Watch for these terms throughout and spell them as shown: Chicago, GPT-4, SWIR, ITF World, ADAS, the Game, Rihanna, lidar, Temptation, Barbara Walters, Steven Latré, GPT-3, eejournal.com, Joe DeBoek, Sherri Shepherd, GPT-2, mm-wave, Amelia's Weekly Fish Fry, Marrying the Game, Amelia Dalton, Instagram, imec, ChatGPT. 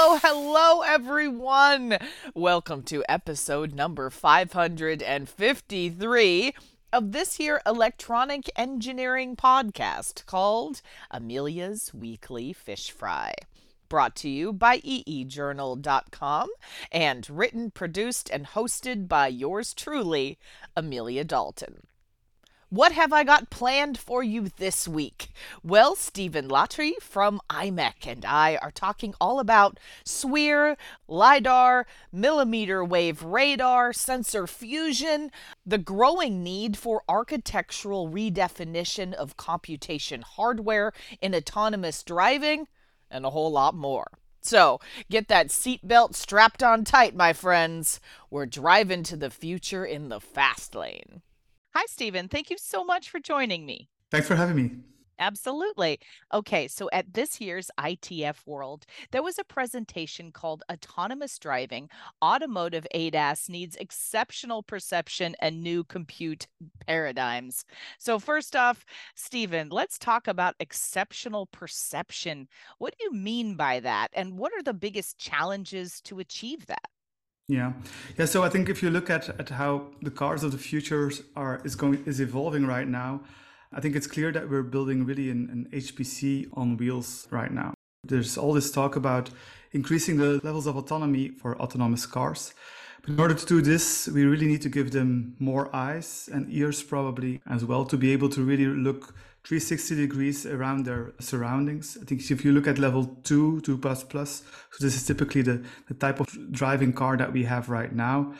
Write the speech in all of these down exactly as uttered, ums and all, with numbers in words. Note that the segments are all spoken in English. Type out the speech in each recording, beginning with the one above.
hello, hello, everyone. Welcome to episode number five hundred fifty-three of this here electronic engineering podcast called Amelia's Weekly Fish Fry. Brought to you by e e journal dot com and written, produced, and hosted by yours truly, Amelia Dalton. What have I got planned for you this week? Well, Steven Latré from imec and I are talking all about SWIR, lidar, millimeter wave radar, sensor fusion, the growing need for architectural redefinition of computation hardware in autonomous driving, and a whole lot more. So get that seatbelt strapped on tight, my friends. We're driving to the future in the fast lane. Hi, Steven. Thank you so much for joining me. Thanks for having me. Absolutely. Okay, so at this year's I T F World, there was a presentation called Autonomous Driving, Automotive A D A S Needs Exceptional Perception and New Compute Paradigms. So first off, Steven, let's talk about exceptional perception. What do you mean by that? And what are the biggest challenges to achieve that? Yeah. Yeah. So I think if you look at, at how the cars of the future are is going is evolving right now, I think it's clear that we're building really an, an H P C on wheels right now. There's all this talk about increasing the levels of autonomy for autonomous cars. But in order to do this, we really need to give them more eyes and ears probably as well to be able to really look three hundred sixty degrees around their surroundings. I think if you look at level two, two plus plus, so this is typically the, the type of driving car that we have right now.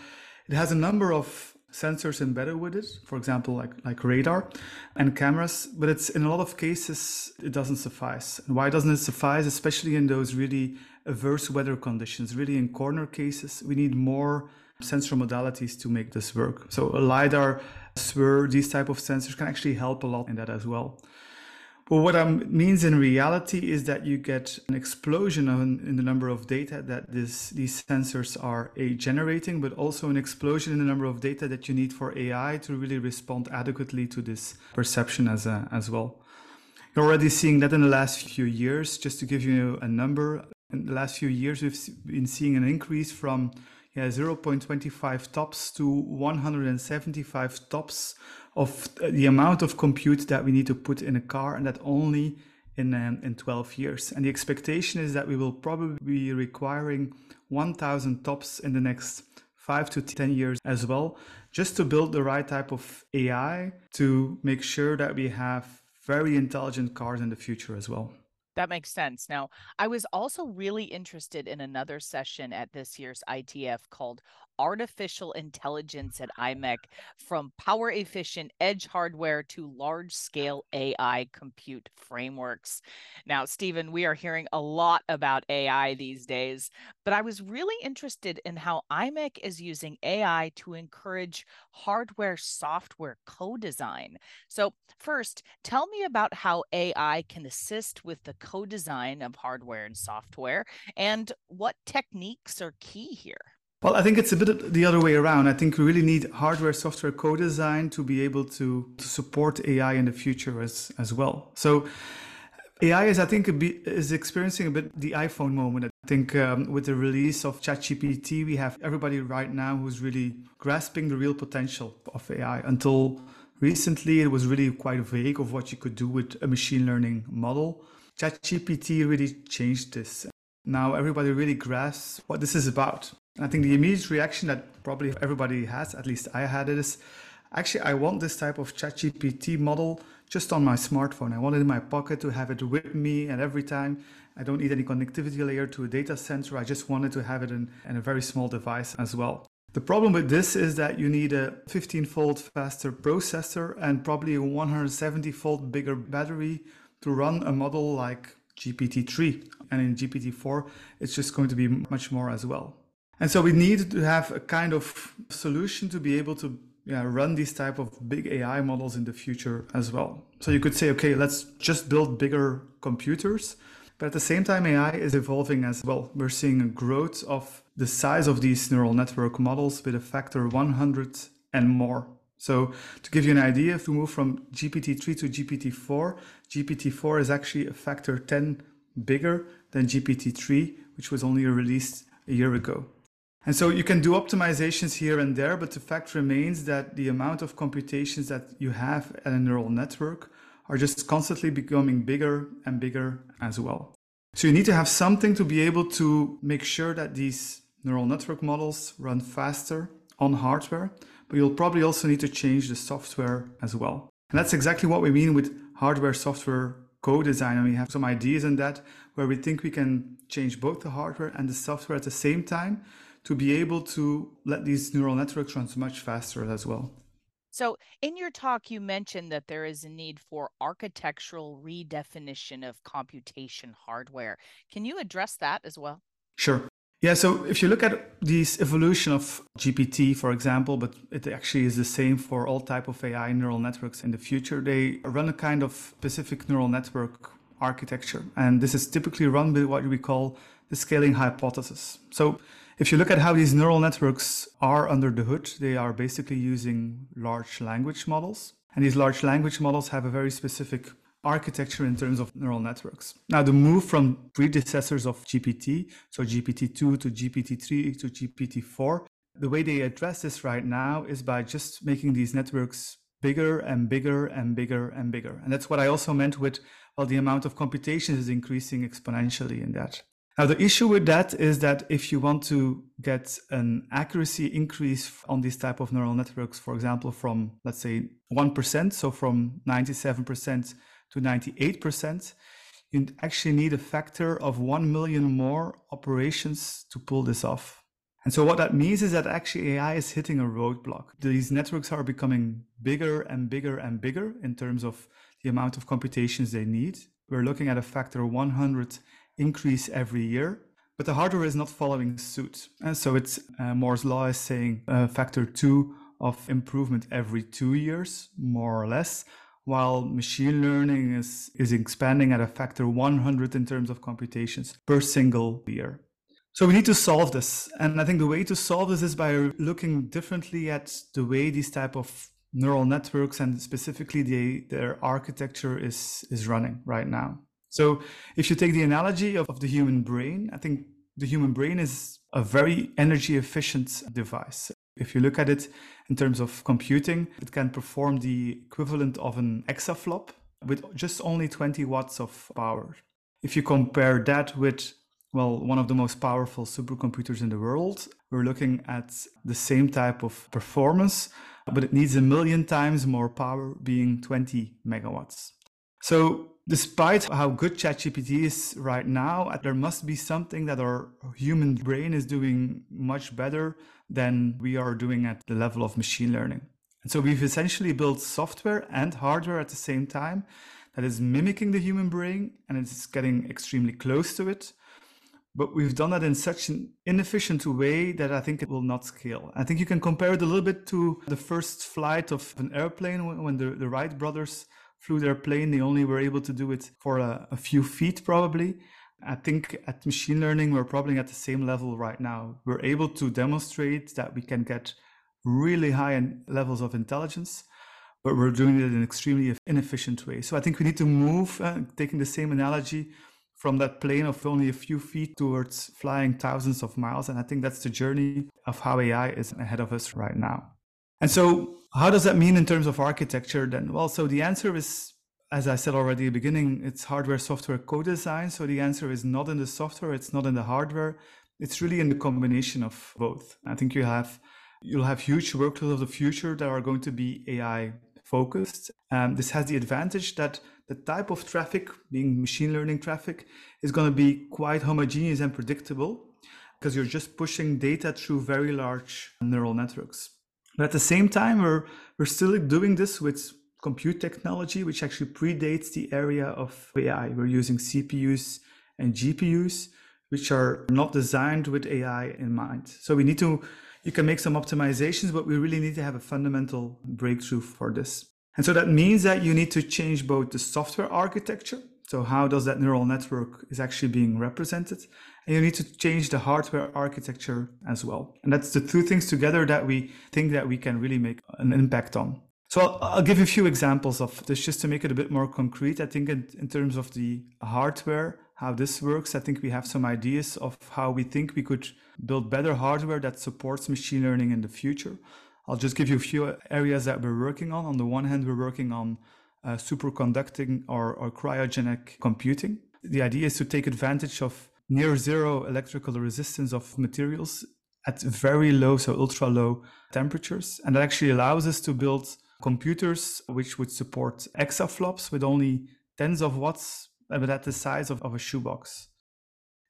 It has a number of sensors embedded with it, for example, like, like radar and cameras, but it's in a lot of cases, it doesn't suffice. And why doesn't it suffice? Especially in those really adverse weather conditions, really in corner cases, we need more sensor modalities to make this work. So a lidar, SWIR, these type of sensors can actually help a lot in that as well. But what that means in reality is that you get an explosion on, in the number of data that this, these sensors are a, generating, but also an explosion in the number of data that you need for A I to really respond adequately to this perception as, a, as well. You're already seeing that in the last few years. Just to give you a number, in the last few years, we've been seeing an increase from yeah, zero point two five tops to one hundred seventy-five tops of the amount of compute that we need to put in a car, and that only in, um, in twelve years. And the expectation is that we will probably be requiring one thousand tops in the next five to ten years as well, just to build the right type of A I to make sure that we have very intelligent cars in the future as well. That makes sense. Now, I was also really interested in another session at this year's I T F called Artificial Intelligence at imec, From Power Efficient Edge Hardware to Large Scale A I Compute Frameworks. Now, Steven, we are hearing a lot about A I these days, but I was really interested in how imec is using A I to encourage hardware software co-design. So first, tell me about how A I can assist with the co-design of hardware and software, and what techniques are key here? Well, I think it's a bit the other way around. I think we really need hardware, software co-design to be able to, to support A I in the future as, as well. So A I is, I think, a bit, is experiencing a bit the iPhone moment. I think um, with the release of ChatGPT, we have everybody right now who's really grasping the real potential of A I. Until recently, it was really quite vague of what you could do with a machine learning model. ChatGPT really changed this. Now everybody really grasps what this is about. And I think the immediate reaction that probably everybody has, at least I had it, is actually, I want this type of ChatGPT model just on my smartphone. I want it in my pocket to have it with me at every time. I don't need any connectivity layer to a data center. I just wanted to have it in, in a very small device as well. The problem with this is that you need a fifteen-fold faster processor and probably a one hundred seventy-fold bigger battery to run a model like G P T three. And in G P T four, it's just going to be much more as well. And so we need to have a kind of solution to be able to yeah, run these type of big A I models in the future as well. So you could say, okay, let's just build bigger computers. But at the same time, A I is evolving as well. We're seeing a growth of the size of these neural network models with a factor one hundred and more. So to give you an idea, if we move from G P T three to G P T four, G P T four is actually a factor ten bigger than G P T three, which was only released a year ago. And so you can do optimizations here and there, but the fact remains that the amount of computations that you have at a neural network are just constantly becoming bigger and bigger as well. So you need to have something to be able to make sure that these neural network models run faster on hardware, but you'll probably also need to change the software as well. And that's exactly what we mean with hardware-software co-design. And we have some ideas in that where we think we can change both the hardware and the software at the same time to be able to let these neural networks run much faster as well. So in your talk, you mentioned that there is a need for architectural redefinition of computation hardware. Can you address that as well? Sure. Yeah, so if you look at this evolution of G P T, for example, but it actually is the same for all type of A I neural networks in the future, they run a kind of specific neural network architecture. And this is typically run with what we call the scaling hypothesis. So if you look at how these neural networks are under the hood, they are basically using large language models. And these large language models have a very specific architecture in terms of neural networks. Now, the move from predecessors of G P T, so G P T two to G P T three to G P T four, the way they address this right now is by just making these networks bigger and bigger and bigger and bigger. And that's what I also meant with, well, the amount of computations is increasing exponentially in that. Now, the issue with that is that if you want to get an accuracy increase on these type of neural networks, for example, from, let's say, one percent, so from ninety-seven percent to ninety-eight percent, you actually need a factor of one million more operations to pull this off. And so what that means is that actually A I is hitting a roadblock. These networks are becoming bigger and bigger and bigger in terms of the amount of computations they need. We're looking at a factor one hundred increase every year, but the hardware is not following suit. And so it's uh, Moore's law is saying uh, factor two of improvement every two years, more or less, while machine learning is, is expanding at a factor one hundred in terms of computations per single year. So we need to solve this. And I think the way to solve this is by looking differently at the way these type of neural networks and specifically the, their architecture is, is running right now. So if you take the analogy of, of the human brain, I think the human brain is a very energy efficient device. If you look at it in terms of computing, it can perform the equivalent of an exaflop with just only twenty watts of power. If you compare that with, well, one of the most powerful supercomputers in the world, we're looking at the same type of performance, but it needs a million times more power, being twenty megawatts. So despite how good ChatGPT is right now, there must be something that our human brain is doing much better than we are doing at the level of machine learning. And so we've essentially built software and hardware at the same time that is mimicking the human brain, and it's getting extremely close to it. But we've done that in such an inefficient way that I think it will not scale. I think you can compare it a little bit to the first flight of an airplane when the, the Wright brothers flew their plane. They only were able to do it for a, a few feet probably. I think at machine learning, we're probably at the same level right now. We're able to demonstrate that we can get really high levels of intelligence, but we're doing it in an extremely inefficient way. So I think we need to move, uh, taking the same analogy from that plane of only a few feet towards flying thousands of miles. And I think that's the journey of how A I is ahead of us right now. And so how does that mean in terms of architecture then? Well, so the answer is, as I said already at the beginning, it's hardware-software co-design. So the answer is not in the software, it's not in the hardware. It's really in the combination of both. I think you have, you'll have huge workloads of the future that are going to be A I-focused. Um, this has the advantage that the type of traffic, being machine learning traffic, is going to be quite homogeneous and predictable because you're just pushing data through very large neural networks. But at the same time, we're, we're still doing this with compute technology, which actually predates the area of A I. We're using C P Us and G P Us, which are not designed with A I in mind. So we need to, you can make some optimizations, but we really need to have a fundamental breakthrough for this. And so that means that you need to change both the software architecture. So how does that neural network is actually being represented? And you need to change the hardware architecture as well. And that's the two things together that we think that we can really make an impact on. So I'll, I'll give you a few examples of this just to make it a bit more concrete. I think in, in terms of the hardware, how this works. I think we have some ideas of how we think we could build better hardware that supports machine learning in the future. I'll just give you a few areas that we're working on. On the one hand, we're working on uh, superconducting or, or cryogenic computing. The idea is to take advantage of near zero electrical resistance of materials at very low, so ultra low temperatures. And that actually allows us to build computers which would support exaflops with only tens of watts, but at the size of, of a shoebox.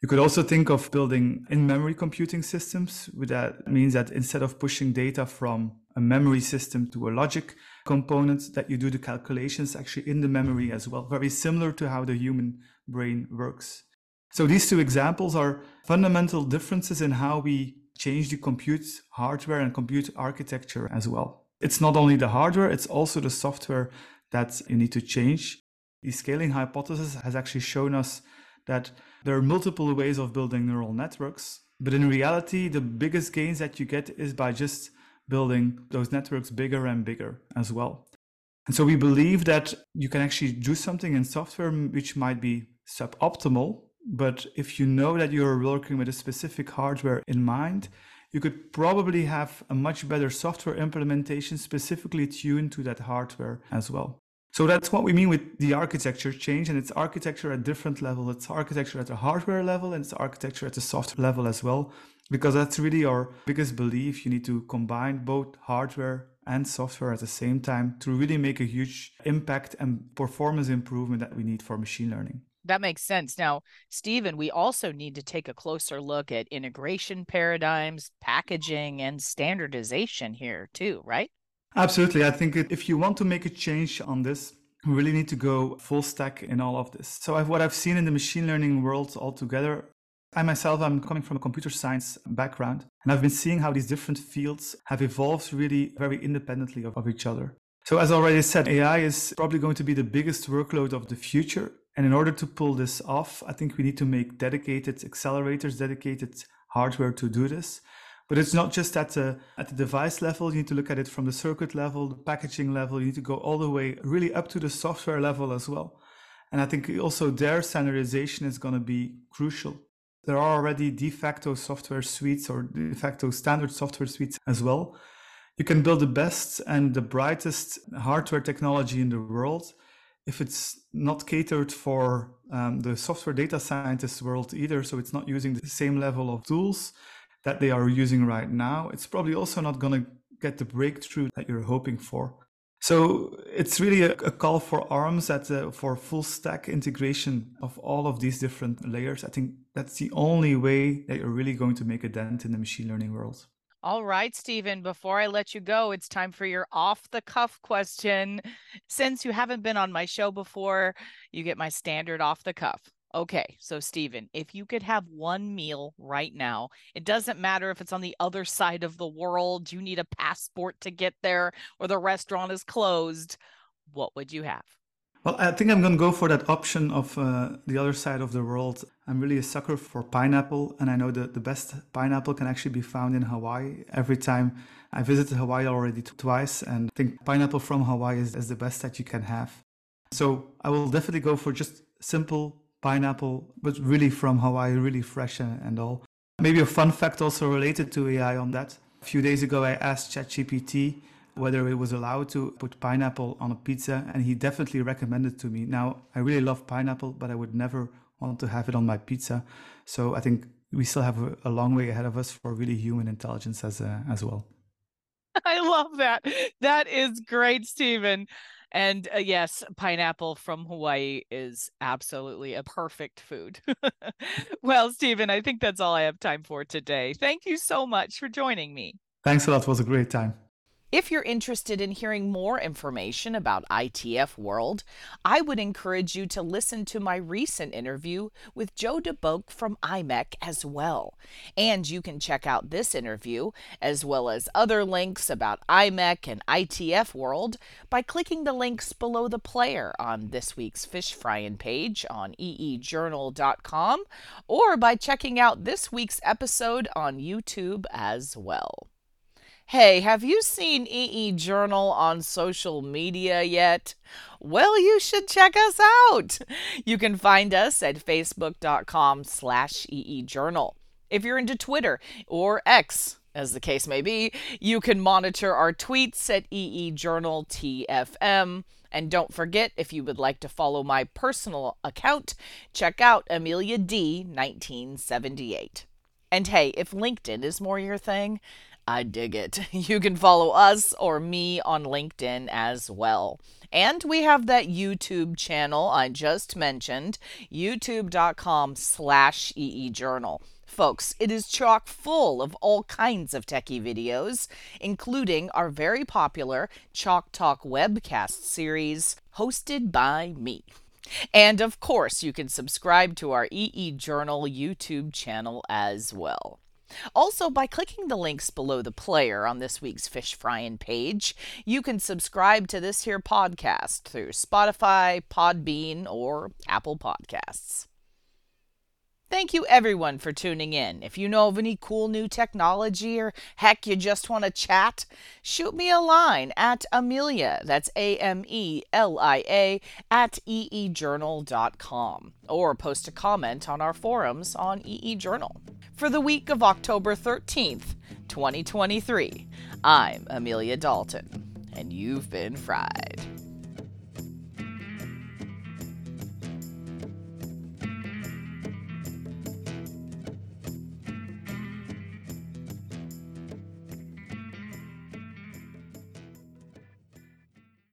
You could also think of building in-memory computing systems, which that means that instead of pushing data from a memory system to a logic component, that you do the calculations actually in the memory as well, very similar to how the human brain works. So these two examples are fundamental differences in how we change the compute hardware and compute architecture as well. It's not only the hardware, it's also the software that you need to change. The scaling hypothesis has actually shown us that there are multiple ways of building neural networks, but in reality, the biggest gains that you get is by just building those networks bigger and bigger as well. And so we believe that you can actually do something in software which might be suboptimal, but if you know that you're working with a specific hardware in mind, you could probably have a much better software implementation specifically tuned to that hardware as well. So that's what we mean with the architecture change, and it's architecture at different levels. It's architecture at the hardware level, and it's architecture at the software level as well, because that's really our biggest belief. You need to combine both hardware and software at the same time to really make a huge impact and performance improvement that we need for machine learning. That makes sense. Now, Steven, we also need to take a closer look at integration paradigms, packaging, and standardization here too, right? Absolutely. I think if you want to make a change on this, we really need to go full stack in all of this. So I've, what I've seen in the machine learning world altogether, I myself, I'm coming from a computer science background, and I've been seeing how these different fields have evolved really very independently of, of each other. So as already said, A I is probably going to be the biggest workload of the future. And in order to pull this off, I think we need to make dedicated accelerators, dedicated hardware to do this. But it's not just at the, at the device level. You need to look at it from the circuit level, the packaging level. You need to go all the way really up to the software level as well. And I think also there standardization is going to be crucial. There are already de facto software suites or de facto standard software suites as well. You can build the best and the brightest hardware technology in the world. If it's not catered for um, the software data scientist world either, so it's not using the same level of tools that they are using right now, it's probably also not going to get the breakthrough that you're hoping for. So it's really a, a call for arms at, uh, for full stack integration of all of these different layers. I think that's the only way that you're really going to make a dent in the machine learning world. All right, Steven, before I let you go, it's time for your off-the-cuff question. Since you haven't been on my show before, you get my standard off-the-cuff. Okay, so Steven, if you could have one meal right now, it doesn't matter if it's on the other side of the world, you need a passport to get there, or the restaurant is closed, what would you have? Well, I think I'm going to go for that option of uh, the other side of the world. I'm really a sucker for pineapple, and I know that the best pineapple can actually be found in Hawaii. Every time I visited Hawaii already twice, and I think pineapple from Hawaii is, is the best that you can have. So I will definitely go for just simple pineapple, but really from Hawaii, really fresh and, and all. Maybe a fun fact also related to A I on that. A few days ago, I asked ChatGPT whether it was allowed to put pineapple on a pizza, and he definitely recommended it to me. Now, I really love pineapple, but I would never want to have it on my pizza. So I think we still have a, a long way ahead of us for really human intelligence as a, as well. I love that. That is great, Steven. And uh, yes, pineapple from Hawaii is absolutely a perfect food. Well, Steven, I think that's all I have time for today. Thank you so much for joining me. Thanks a lot. It was a great time. If you're interested in hearing more information about I T F World, I would encourage you to listen to my recent interview with Joe DeBoek from imec as well. And you can check out this interview, as well as other links about imec and I T F World, by clicking the links below the player on this week's Fish Fryin' page on e e journal dot com, or by checking out this week's episode on YouTube as well. Hey, have you seen eejournal on social media yet? Well, you should check us out. You can find us at facebook.com slash eejournal. If you're into Twitter or X, as the case may be, you can monitor our tweets at eejournal T F M. And don't forget, if you would like to follow my personal account, check out Amelia D nineteen seventy-eight. And hey, if LinkedIn is more your thing, I dig it. You can follow us or me on LinkedIn as well. And we have that YouTube channel I just mentioned, youtube.com slash eejournal. Folks, it is chock full of all kinds of techie videos, including our very popular Chalk Talk webcast series hosted by me. And of course, you can subscribe to our eejournal YouTube channel as well. Also, by clicking the links below the player on this week's Fish Fryin' page, you can subscribe to this here podcast through Spotify, Podbean, or Apple Podcasts. Thank you everyone for tuning in. If you know of any cool new technology or heck you just want to chat, shoot me a line at Amelia, that's A M E L I A, at eejournal dot com, or post a comment on our forums on eejournal. For the week of October thirteenth, twenty twenty-three, I'm Amelia Dalton, and you've been fried.